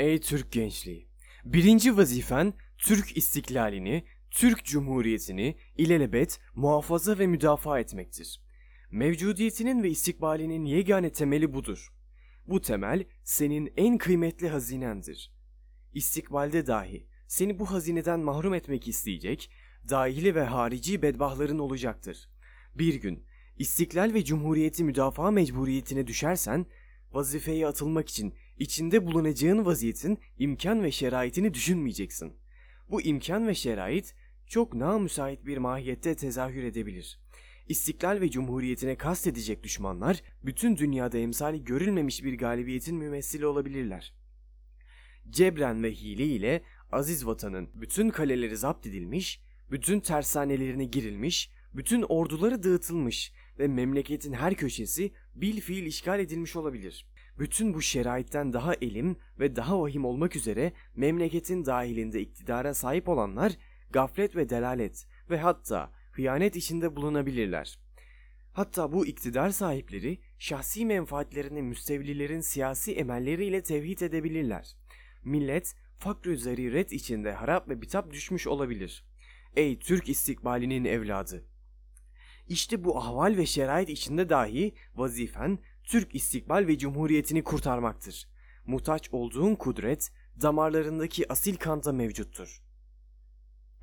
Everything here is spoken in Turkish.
Ey Türk gençliği! Birinci vazifen Türk istiklalini, Türk Cumhuriyeti'ni ilelebet muhafaza ve müdafaa etmektir. Mevcudiyetinin ve istikbalinin yegane temeli budur. Bu temel senin en kıymetli hazinendir. İstikbalde dahi seni bu hazineden mahrum etmek isteyecek, dahili ve harici bedbahtların olacaktır. Bir gün istiklal ve cumhuriyeti müdafaa mecburiyetine düşersen, vazifeye atılmak için içinde bulunacağın vaziyetin imkan ve şeraitini düşünmeyeceksin. Bu imkan ve şerait çok namüsait bir mahiyette tezahür edebilir. İstiklal ve cumhuriyetine kast edecek düşmanlar, bütün dünyada emsali görülmemiş bir galibiyetin mümessili olabilirler. Cebren ve hile ile aziz vatanın bütün kaleleri zapt edilmiş, bütün tersanelerine girilmiş, bütün orduları dağıtılmış ve memleketin her köşesi bilfiil işgal edilmiş olabilir. Bütün bu şeraitten daha elim ve daha vahim olmak üzere memleketin dahilinde iktidara sahip olanlar gaflet ve delalet ve hatta hıyanet içinde bulunabilirler. Hatta bu iktidar sahipleri şahsi menfaatlerini müstevlilerin siyasi emelleriyle tevhid edebilirler. Millet fakr-ı zaruret içinde harap ve bitap düşmüş olabilir. Ey Türk istikbalinin evladı! İşte bu ahval ve şerait içinde dahi vazifen Türk istikbal ve cumhuriyetini kurtarmaktır. Muhtaç olduğun kudret damarlarındaki asil kanda mevcuttur.